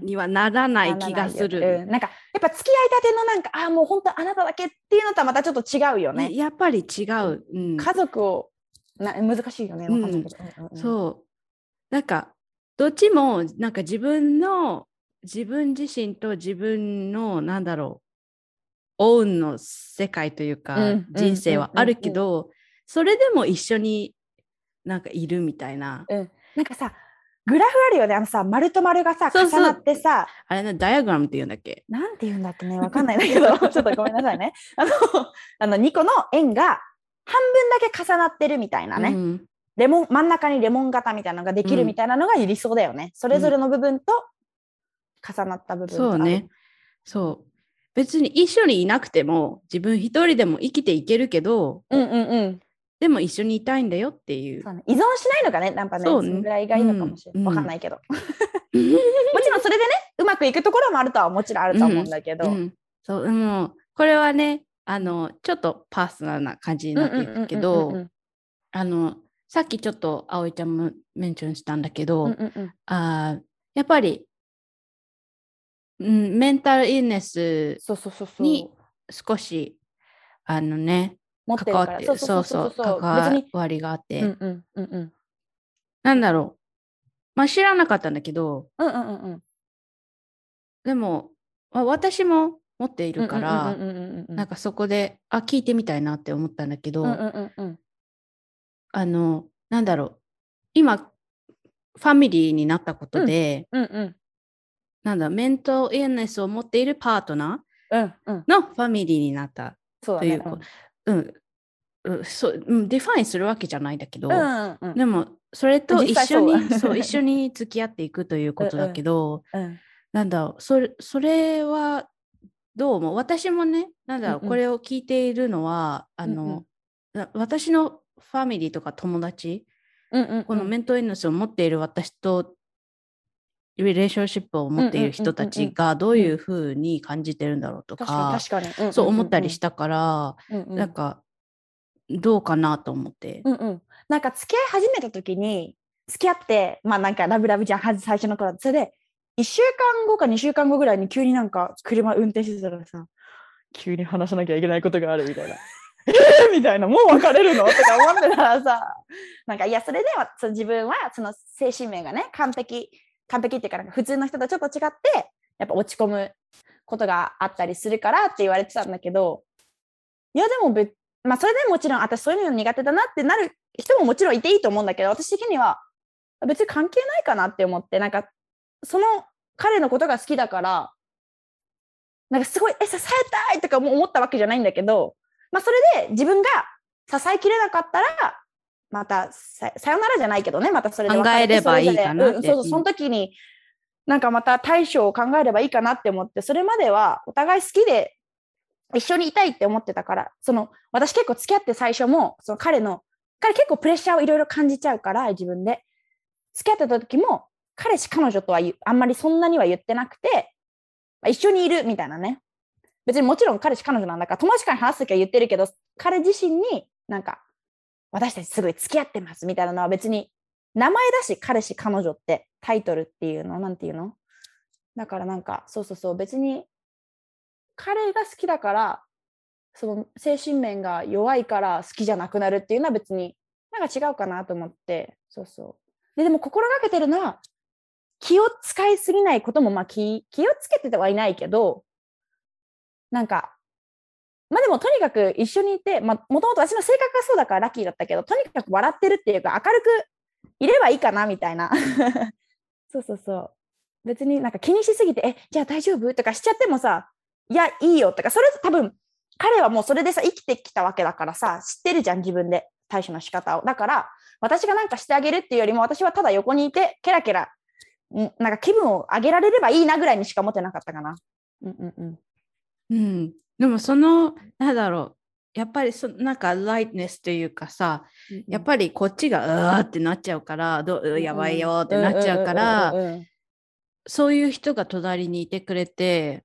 にはならない気がする、うんうん、なんかやっぱ付き合いたてのなんかもう本当あなただけっていうのとはまたちょっと違うよね。やっぱり違う、うん、家族を難しいよね、分かんないけど、うんうん、そうなんかどっちもなんか自分自身と自分のなんだろうオウンの世界というか、うん、人生はあるけど、うんうんうんうん、それでも一緒になんかいるみたいな、うん、なんかさグラフあるよね、さ丸と丸がさ重なってさ、あれねダイアグラムって言うんだっけ、なんて言うんだっけね、わかんないんだけどちょっとごめんなさいね、2個の円が半分だけ重なってるみたいなね、うん真ん中にレモン型みたいなのができるみたいなのが理想だよね、うん、それぞれの部分と重なった部分、うん、そうね、そう別に一緒にいなくても自分一人でも生きていけるけど、うんうんうん、でも一緒にいたいんだよっていう、そうね、依存しないのかね、なんかね、そのぐらいがいいのかもしれない、うん、分かんないけどもちろんそれでねうまくいくところもあるとはもちろんあると思うんだけど、うんうん、そうもうこれはねちょっとパーソナルな感じになっていくけど、さっきちょっと葵ちゃんもメンションしたんだけど、うんうんうん、やっぱり、うん、メンタルイルネスに少し持ってるから関わって、そう関わりがあって、うんうんうんうん、なんだろう、まあ、知らなかったんだけど、うんうんうん、でも、まあ、私も持っているからなんかそこで聞いてみたいなって思ったんだけど、うんうんうんなんだろう今ファミリーになったことで、うんうんうん、なんだメンタルイルネスを持っているパートナーのファミリーになったというか、ディファインするわけじゃないんだけど、うんうんうん、でもそれと一緒にそう一緒に付き合っていくということだけど、うんうん、なんだそれはどうも私もねなんだ、うんうん、これを聞いているのはうんうん、私のファミリーとか友達、うんうんうん、このメントルイルネスを持っている私とリレーションシップを持っている人たちがどういうふうに感じてるんだろうとか、うんうん、そう思ったりしたから、うんうん、なんかどうかなと思って、うんうん、なんか付き合い始めた時に付き合ってまあなんかラブラブじゃん最初の頃それで1週間後か2週間後ぐらいに急になんか車運転してたらさ急に話さなきゃいけないことがあるみたいなみたいなもう別れるのとか思ってたらさなんかいやそれではその自分はその精神面がね完璧っていうか、なんか普通の人とちょっと違ってやっぱ落ち込むことがあったりするからって言われてたんだけどいやでもまあ、それでもちろん私そういうの苦手だなってなる人ももちろんいていいと思うんだけど私的には別に関係ないかなって思ってなんかその彼のことが好きだからなんかすごい支えたいとかも思ったわけじゃないんだけど、まあ、それで自分が支えきれなかったらまた さよならじゃないけどねまたそれで考えればいいかなって、うん、そうその時になんかまた対処を考えればいいかなって思ってそれまではお互い好きで一緒にいたいって思ってたからその私結構付き合って最初もその彼結構プレッシャーをいろいろ感じちゃうから自分で付き合ってた時も彼女とはあんまりそんなには言ってなくて、まあ、一緒にいるみたいなね別にもちろん彼女なんだから友達から話す時は言ってるけど彼自身になんか私たちすごい付き合ってますみたいなのは別に名前だし彼氏彼女ってタイトルっていうのなんていうのだからなんかそう別に彼が好きだからその精神面が弱いから好きじゃなくなるっていうのは別になんか違うかなと思ってでも心がけてるのは気を使いすぎないこともまあ気をつけてはいないけどなんかまあでもとにかく一緒にいてもともと私の性格がそうだからラッキーだったけどとにかく笑ってるっていうか明るくいればいいかなみたいなそう別になんか気にしすぎてじゃあ大丈夫とかしちゃってもさいやいいよとかそれ多分彼はもうそれでさ生きてきたわけだからさ知ってるじゃん自分で対処の仕方をだから私がなんかしてあげるっていうよりも私はただ横にいてケラケラなんか気分を上げられればいいなぐらいにしか思ってなかったかなうん、でもそのなんだろうやっぱりなんかライトネスというかさ、うんうん、やっぱりこっちがうーってなっちゃうからやばいよってなっちゃうからそういう人が隣にいてくれて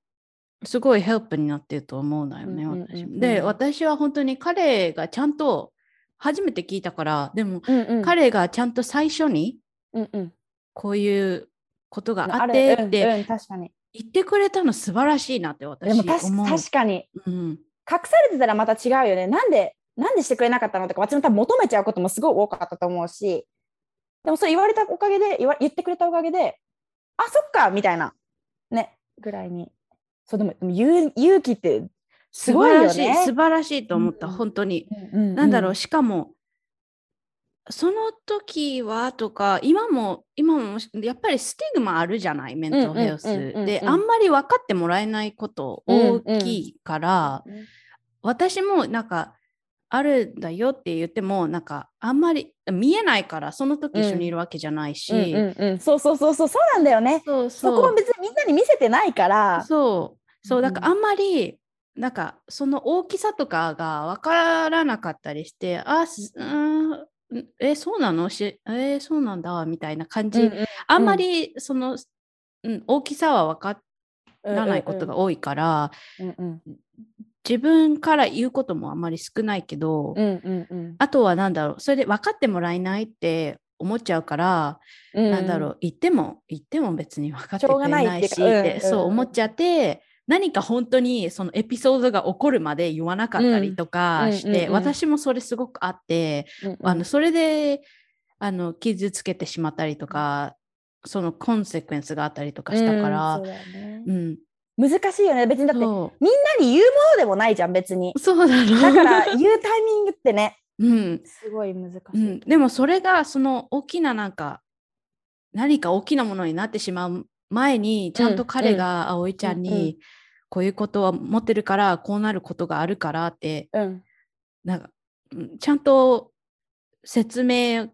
すごいヘルプになってると思うのよね、うんうんうん、私もで私は本当に彼がちゃんと初めて聞いたからでも、うんうん、彼がちゃんと最初に、うんうん、こういうことがあってって、うんうん、確かに言ってくれたの素晴らしいなって私思う。でも確かに、うん、隠されてたらまた違うよねなんでしてくれなかったのとか私も多分求めちゃうこともすごい多かったと思うしでもそれ言われたおかげで言ってくれたおかげであそっかみたいなねぐらいにそうでも勇気ってすごいよね素晴らしいと思った、うん、本当に、うんうんうん、なんだろうしかもその時はとか今もやっぱりスティグマあるじゃないメンタルヘルス、うんうんうんうん、であんまり分かってもらえないこと大きいから、うんうん、私もなんかあるんだよって言ってもなんかあんまり見えないからその時一緒にいるわけじゃないし、うんうんうんうん、そうなんだよね そこも別にみんなに見せてないからそうだからあんまりなんかその大きさとかが分からなかったりしてそうなのそうなんだみたいな感じ、うんうんうん、あんまりその、うん、大きさは分からないことが多いから、うんうんうん、自分から言うこともあんまり少ないけど、うんうんうん、あとはなんだろうそれで分かってもらえないって思っちゃうから、うんうん、なんだろう言っても別に分かってくれないしってそう思っちゃって何か本当にそのエピソードが起こるまで言わなかったりとかして、うんうんうんうん、私もそれすごくあって、うんうん、それで傷つけてしまったりとかそのコンセクエンスがあったりとかしたから、うんそうだねうん、難しいよね別にだってみんなに言うものでもないじゃん別にそうだろうだから言うタイミングってね、うん、すごい難しい、うん、でもそれがその大きななんか何か大きなものになってしまう前にちゃんと彼が葵ちゃんに、うんうんこういうことは持ってるからこうなることがあるからって、うん、なんかちゃんと説明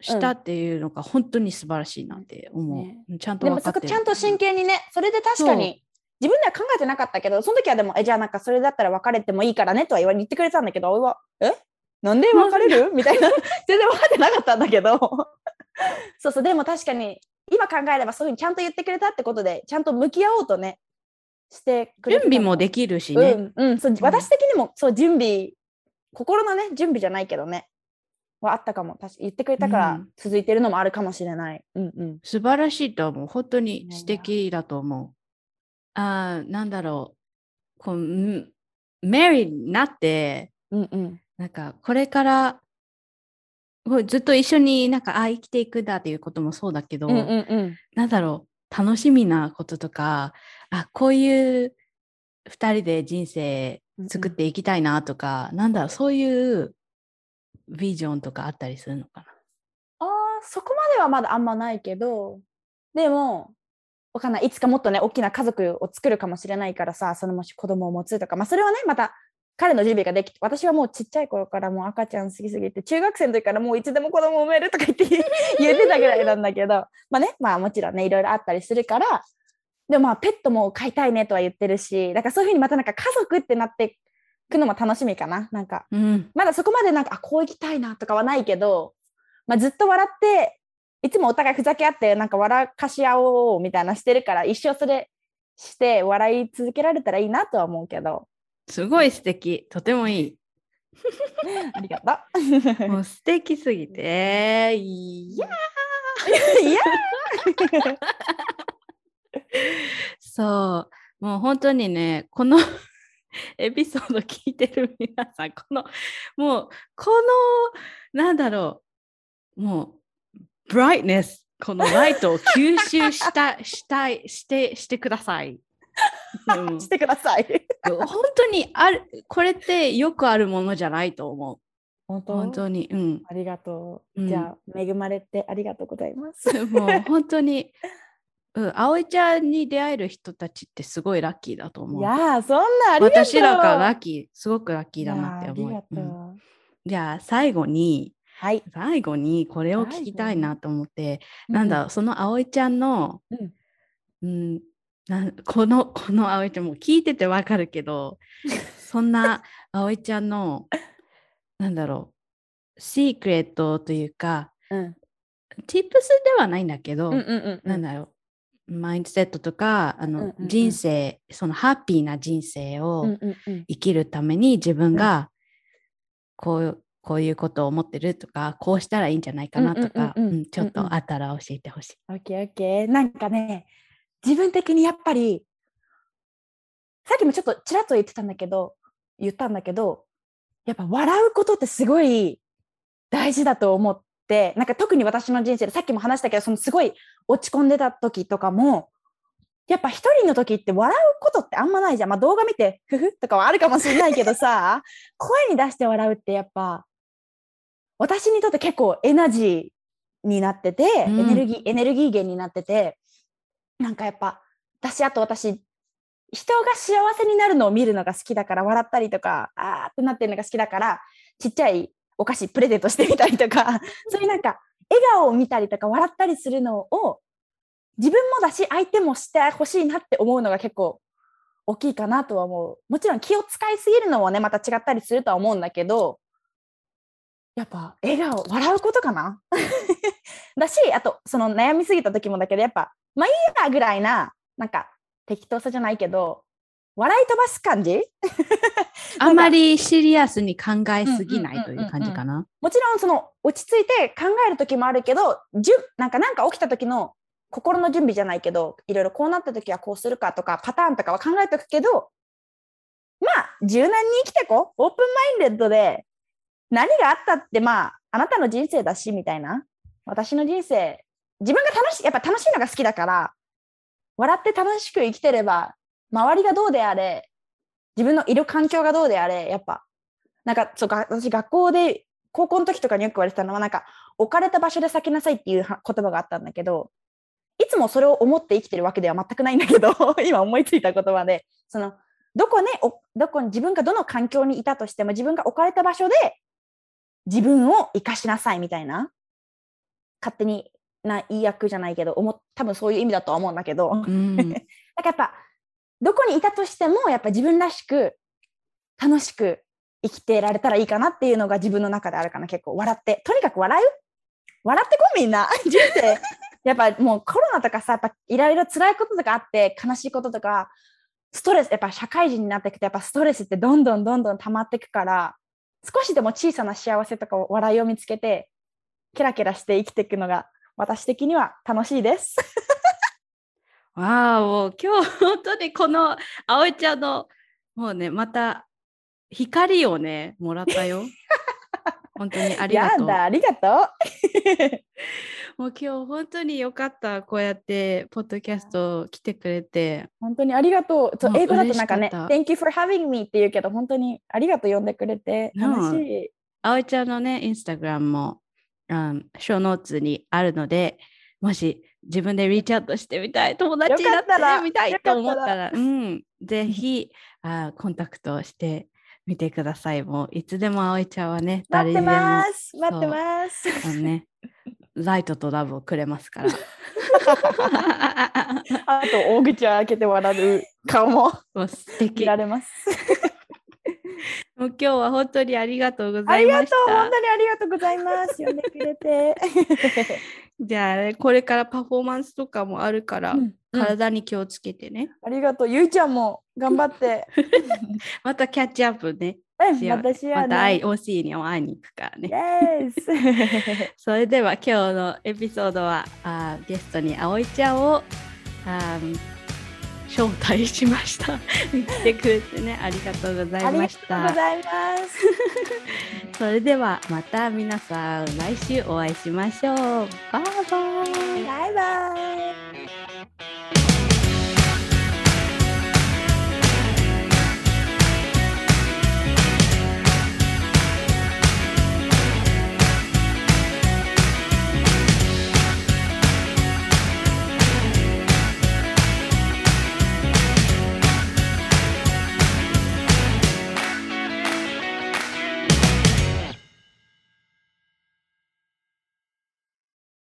したっていうのが本当に素晴らしいなって思う、ね、ちゃんと分かってる。でもそこちゃんと真剣にね、それで確かに自分では考えてなかったけど、その時はでもじゃあなんかそれだったら別れてもいいからねとは言ってくれたんだけど、俺はなんで別れるみたいな全然分かってなかったんだけどそうそう、でも確かに今考えればそういうふうにちゃんと言ってくれたってことでちゃんと向き合おうとねしてくれる、準備もできるしね、そう、私的にもそう準備、心のね準備じゃないけどねはあったかも、確か言ってくれたから続いてるのもあるかもしれない、素晴らしいと思う、本当に素敵だと思う。なんだろう、こうメリーになって、なんかこれからずっと一緒になんか生きていくんだっていうこともそうだけど、なんだろう、楽しみなこととか、こういう2人で人生作っていきたいなとか、なんだろう、そういうビジョンとかあったりするのかな。そこまではまだあんまないけど、でもわかんない、いつかもっとね大きな家族を作るかもしれないからさ、そのもし子供を持つとか、それはねまた彼の準備ができて、私はもうちっちゃい頃からもう赤ちゃん好きすぎて、中学生の時からもういつでも子供を産めるとか言ってたぐらいなんだけどもちろんねいろいろあったりするから、でもペットも飼いたいねとは言ってるし、だからそういうふうにまたなんか家族ってなってくのも楽しみかな。なんか、まだそこまでなんかこう行きたいなとかはないけど、ずっと笑っていつもお互いふざけ合ってなんか笑かし合おうみたいなしてるから、一生それして笑い続けられたらいいなとは思うけど。すごい素敵、とてもいいありがとうもう素敵すぎてそう、もう本当にね、このエピソード聞いてる皆さん、このなんだろう、もうブライトネス、このライトを吸収したしてくださいしてください本当にこれってよくあるものじゃないと思う。本当に、ありがとう、じゃあ恵まれてありがとうございますもう本当に葵ちゃんに出会える人たちってすごいラッキーだと思う。いや、そんなありがとう、私らがラッキー、すごくラッキーだなって思う。じゃあ最後にこれを聞きたいなと思って、なんだ、その葵ちゃんの、この葵ちゃんも聞いててわかるけど、そんな葵ちゃんのなんだろう、シークレットというか、ティップスではないんだけど、なんだろう、マインドセットとか人生、そのハッピーな人生を生きるために自分がこういうことを思ってるとか、こうしたらいいんじゃないかなとか、ちょっとあったら教えてほしい。OK。なんかね、自分的にやっぱりさっきもちょっとちらっと言ったんだけどやっぱ笑うことってすごい大事だと思って、なんか特に私の人生でさっきも話したけど、そのすごい落ち込んでた時とかも、やっぱ一人の時って笑うことってあんまないじゃん。動画見てふふとかはあるかもしれないけどさ声に出して笑うってやっぱ私にとって結構エナジーになってて、エネルギー源になってて、なんかやっぱ私人が幸せになるのを見るのが好きだから、笑ったりとかってなってるのが好きだから、ちっちゃいお菓子プレゼントしてみたりとかそういうなんか笑顔を見たりとか笑ったりするのを自分もだし相手もしてほしいなって思うのが結構大きいかなとは思う。もちろん気を使いすぎるのもねまた違ったりするとは思うんだけど、やっぱ笑顔、笑うことかなだし、あとその悩みすぎた時もだけど、やっぱいいやぐらいな、なんか適当さじゃないけど笑い飛ばす感じあまりシリアスに考えすぎないという感じかな。もちろんその落ち着いて考える時もあるけど、なんか起きた時の心の準備じゃないけど、いろいろこうなった時はこうするかとかパターンとかは考えとくけど、柔軟に生きてこう、オープンマインデッドで何があったってあなたの人生だしみたいな、私の人生、自分がやっぱ楽しいのが好きだから、笑って楽しく生きてれば周りがどうであれ、自分のいる環境がどうであれ、やっぱなんか私学校で高校の時とかによく言われてたのは、なんか置かれた場所で咲きなさいっていう言葉があったんだけど、いつもそれを思って生きてるわけでは全くないんだけど今思いついた言葉で、そのどこに自分がどの環境にいたとしても自分が置かれた場所で自分を生かしなさいみたいな、勝手にないい役じゃないけど多分そういう意味だとは思うんだけど、うん、なんかやっぱどこにいたとしてもやっぱ自分らしく楽しく生きてられたらいいかなっていうのが自分の中であるかな。結構笑ってとにかく笑ってこいみんな人生やっぱもうコロナとかさやっぱいろいろ辛いこととかあって悲しいこととかストレスやっぱ社会人になっていくとやっぱストレスってどんどん溜まっていくから、少しでも小さな幸せとか笑いを見つけてキラキラして生きていくのが私的には楽しいですわー、もう今日本当にこの葵ちゃんのもうねまた光をねもらったよ本当にありがとう。やだありがとうもう今日本当によかった、こうやってポッドキャスト来てくれて本当にありがとう。英語だとなんかね Thank you for having me って言うけど本当にありがとう呼んでくれて楽しい。葵ちゃんのねインスタグラムもショーノーツにあるので、もし自分でリーチアウトしてみたい、友達になってみたいと思ったら、うん、ぜひコンタクトしてみてください。もういつでも葵ちゃんはね、誰でも待ってますね、ライトとラブをくれますからあと大口を開けて笑う顔も素敵見られますもう今日は本当にありがとうございました。本当にありがとうございます。呼んでくれて。じゃあ、ね、これからパフォーマンスとかもあるから、うん、体に気をつけてね。ありがとう。ゆいちゃんも頑張って。またキャッチアップね。私はね。また OC に会いに行くからね。Yes! それでは今日のエピソードはゲストに葵ちゃんを招待しました来てくれてねありがとうございました。ありがとうございますそれではまた皆さん来週お会いしましょう。バイバイ。